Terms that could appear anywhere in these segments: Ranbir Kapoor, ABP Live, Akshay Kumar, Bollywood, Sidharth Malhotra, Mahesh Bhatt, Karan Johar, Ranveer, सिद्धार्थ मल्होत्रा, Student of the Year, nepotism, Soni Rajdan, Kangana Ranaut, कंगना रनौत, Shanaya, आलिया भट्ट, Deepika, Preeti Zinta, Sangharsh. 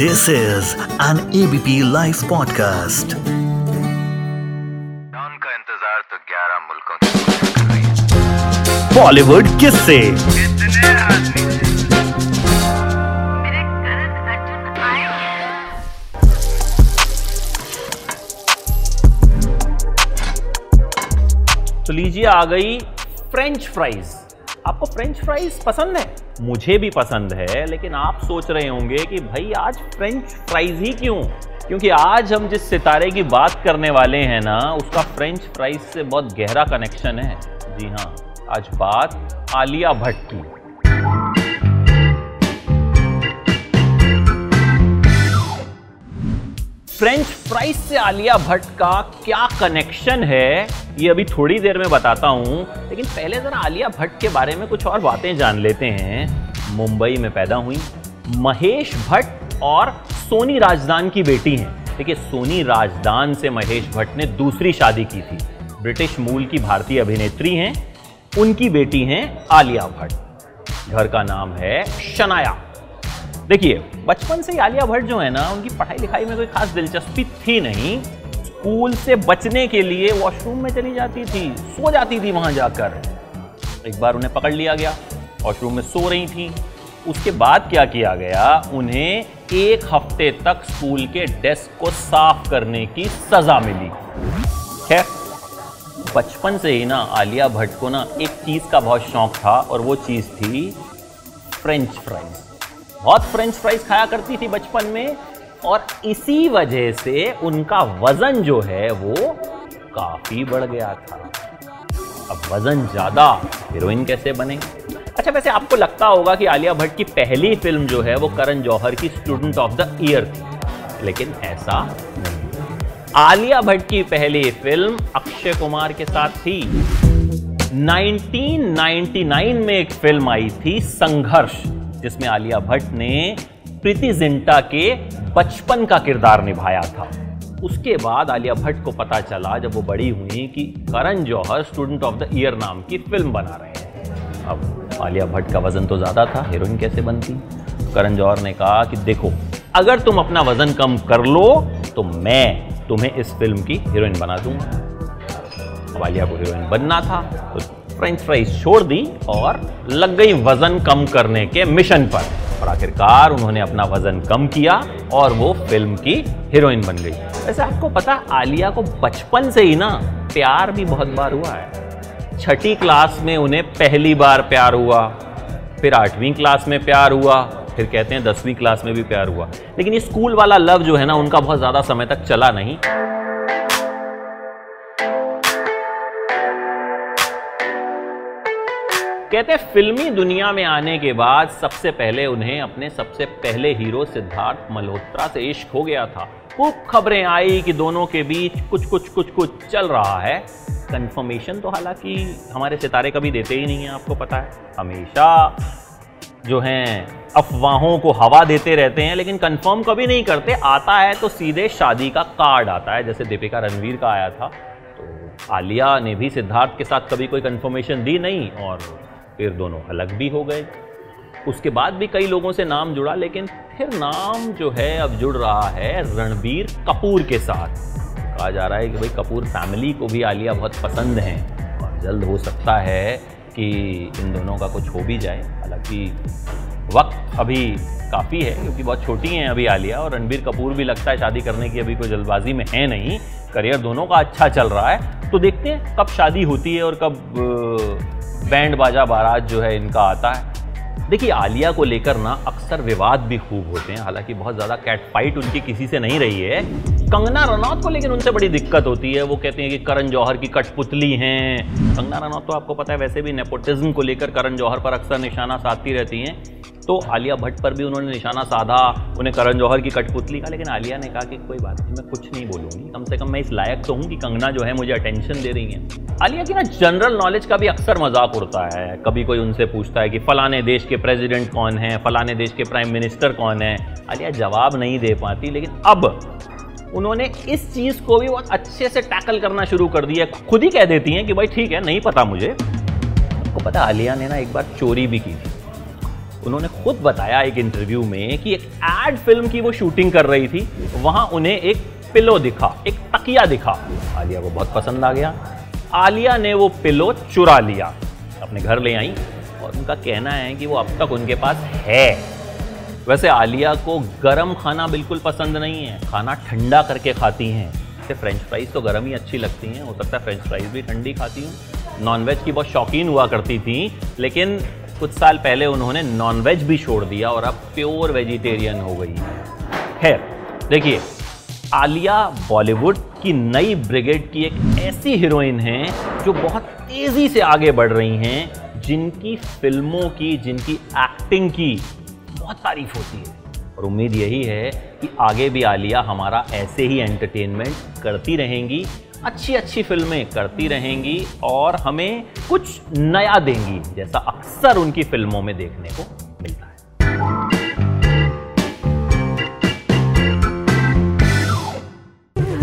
This is an ABP Live podcast. का इंतजार तो 11 मुल्कों की बॉलीवुड किससे तो लीजिए आ गई फ्रेंच फ्राइज। आपको फ्रेंच फ्राइज पसंद है? मुझे भी पसंद है, लेकिन आप सोच रहे होंगे कि भाई आज फ्रेंच फ्राइज ही क्यों? क्योंकि आज हम जिस सितारे की बात करने वाले हैं ना, उसका फ्रेंच फ्राइज से बहुत गहरा कनेक्शन है। जी हाँ, आज बात आलिया भट्ट की। फ्रेंच फ्राइज से आलिया भट्ट का क्या कनेक्शन है, ये अभी थोड़ी देर में बताता हूँ, लेकिन पहले ज़रा आलिया भट्ट के बारे में कुछ और बातें जान लेते हैं। मुंबई में पैदा हुई, महेश भट्ट और सोनी राजदान की बेटी हैं। देखिए, सोनी राजदान से महेश भट्ट ने दूसरी शादी की थी। ब्रिटिश मूल की भारतीय अभिनेत्री हैं, उनकी बेटी हैं आलिया भट्ट। घर का नाम है शनाया। देखिए, बचपन से ही आलिया भट्ट जो है ना, उनकी पढ़ाई लिखाई में कोई खास दिलचस्पी थी नहीं। स्कूल से बचने के लिए वॉशरूम में चली जाती थी, सो जाती थी वहाँ जाकर। एक बार उन्हें पकड़ लिया गया, वॉशरूम में सो रही थी। उसके बाद क्या किया गया, उन्हें एक हफ्ते तक स्कूल के डेस्क को साफ करने की सज़ा मिली। खैर, बचपन से ही ना आलिया भट्ट को ना एक चीज़ का बहुत शौक था, और वो चीज़ थी फ्रेंच फ्राइज। बहुत फ्रेंच फ्राइज खाया करती थी बचपन में, और इसी वजह से उनका वज़न जो है वो काफ़ी बढ़ गया था। अब वज़न ज़्यादा, हीरोइन कैसे बने? अच्छा, वैसे आपको लगता होगा कि आलिया भट्ट की पहली फिल्म जो है वो करण जौहर की स्टूडेंट ऑफ द ईयर थी, लेकिन ऐसा नहीं। आलिया भट्ट की पहली फिल्म अक्षय कुमार के साथ थी। 1999 में एक फिल्म आई थी संघर्ष, जिसमें आलिया भट्ट ने प्रीति जिंटा के बचपन का किरदार निभाया था। उसके बाद आलिया भट्ट को पता चला, जब वो बड़ी हुई, कि Karan Johar student of the year नाम की फिल्म बना रहे हैं। अब आलिया भट्ट का वज़न तो ज़्यादा था, हीरोइन कैसे बनती? करण जौहर ने कहा कि देखो, अगर तुम अपना वज़न कम कर लो तो मैं तुम्हें इस फिल्म की हीरोइन बना दूंगा। अब आलिया को हीरोइन बनना था, तो फ्रेंच फ्राइज छोड़ दी और लग गई वज़न कम करने के मिशन पर। और आखिरकार उन्होंने अपना वज़न कम किया और वो फिल्म की हीरोइन बन गई। वैसे आपको पता, आलिया को बचपन से ही ना प्यार भी बहुत बार हुआ है। 6ठी क्लास में उन्हें पहली बार प्यार हुआ, फिर 8वीं क्लास में प्यार हुआ, फिर कहते हैं 10वीं क्लास में भी प्यार हुआ। लेकिन ये स्कूल वाला लव जो है ना, उनका बहुत ज़्यादा समय तक चला नहीं। कहते हैं फिल्मी दुनिया में आने के बाद सबसे पहले उन्हें अपने सबसे पहले हीरो सिद्धार्थ मल्होत्रा से इश्क हो गया था। खूब खबरें आई कि दोनों के बीच कुछ चल रहा है। कंफर्मेशन तो हालांकि हमारे सितारे कभी देते ही नहीं हैं, आपको पता है, हमेशा जो हैं अफवाहों को हवा देते रहते हैं, लेकिन कंफर्म कभी नहीं करते। आता है तो सीधे शादी का कार्ड आता है, जैसे दीपिका रणवीर का आया था। तो आलिया ने भी सिद्धार्थ के साथ कभी कोई कंफर्मेशन दी नहीं, और फिर दोनों अलग भी हो गए। उसके बाद भी कई लोगों से नाम जुड़ा, लेकिन फिर नाम जो है अब जुड़ रहा है रणबीर कपूर के साथ। कहा जा रहा है कि भाई कपूर फैमिली को भी आलिया बहुत पसंद हैं, और जल्द हो सकता है कि इन दोनों का कुछ हो भी जाए। हालांकि वक्त अभी काफ़ी है, क्योंकि बहुत छोटी हैं अभी आलिया, और रणबीर कपूर भी लगता है शादी करने की अभी कोई जल्दबाजी में है नहीं। करियर दोनों का अच्छा चल रहा है, तो देखते हैं कब शादी होती है और कब बैंड बाजा बारात जो है इनका आता है। देखिए, आलिया को लेकर ना अक्सर विवाद भी खूब होते हैं। हालांकि बहुत ज़्यादा कैट फाइट उनकी किसी से नहीं रही है। कंगना रनौत को लेकिन उनसे बड़ी दिक्कत होती है। वो कहते हैं कि करण जौहर की कठपुतली हैं। कंगना रनौत तो आपको पता है वैसे भी नेपोटिज्म को लेकर करण जौहर पर अक्सर निशाना साधती रहती हैं, तो आलिया भट्ट पर भी उन्होंने निशाना साधा, उन्हें करण जौहर की कठपुतली का। लेकिन आलिया ने कहा कि कोई बात नहीं, मैं कुछ नहीं बोलूँगी, कम से कम मैं इस लायक तो हूँ कि कंगना जो है मुझे अटेंशन दे रही हैं। आलिया की ना जनरल नॉलेज का भी अक्सर मजाक उड़ता है। कभी कोई उनसे पूछता है कि फ़लाने देश के प्रेसिडेंट कौन हैं, फ़लाने देश के प्राइम मिनिस्टर कौन हैं। आलिया जवाब नहीं दे पाती, लेकिन अब उन्होंने इस चीज़ को भी बहुत अच्छे से टैकल करना शुरू कर दिया। खुद ही कह देती हैं कि भाई ठीक है, नहीं पता मुझे। आपको पता, आलिया ने ना एक बार चोरी भी की थी। उन्होंने खुद बताया एक इंटरव्यू में कि एक एड फिल्म की वो शूटिंग कर रही थी, वहाँ उन्हें एक पिलो दिखा, एक तकिया दिखा। आलिया को बहुत पसंद आ गया। आलिया ने वो पिलो चुरा लिया, अपने घर ले आई और उनका कहना है कि वो अब तक उनके पास है। वैसे आलिया को गर्म खाना बिल्कुल पसंद नहीं है, खाना ठंडा करके खाती हैं। जैसे फ्रेंच फ्राइज़ तो गर्म ही अच्छी लगती हैं, हो सकता है फ्रेंच फ्राइज़ भी ठंडी खाती हूँ। नॉनवेज की बहुत शौकीन हुआ करती थी, लेकिन कुछ साल पहले उन्होंने नॉनवेज भी छोड़ दिया और अब प्योर वेजिटेरियन हो गई है। देखिए, आलिया बॉलीवुड की नई ब्रिगेड की एक ऐसी हीरोइन हैं जो बहुत तेज़ी से आगे बढ़ रही हैं, जिनकी फिल्मों की, जिनकी एक्टिंग की बहुत तारीफ होती है। और उम्मीद यही है कि आगे भी आलिया हमारा ऐसे ही एंटरटेनमेंट करती रहेंगी, अच्छी अच्छी फिल्में करती रहेंगी और हमें कुछ नया देंगी, जैसा अक्सर उनकी फिल्मों में देखने को मिलता है।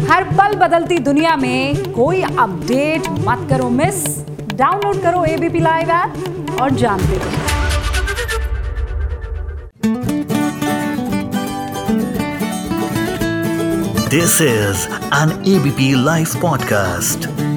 हर पल बदलती दुनिया में कोई अपडेट मत करो मिस। डाउनलोड करो एबीपी लाइव ऐप और जानते रहो। This is an ABP live podcast.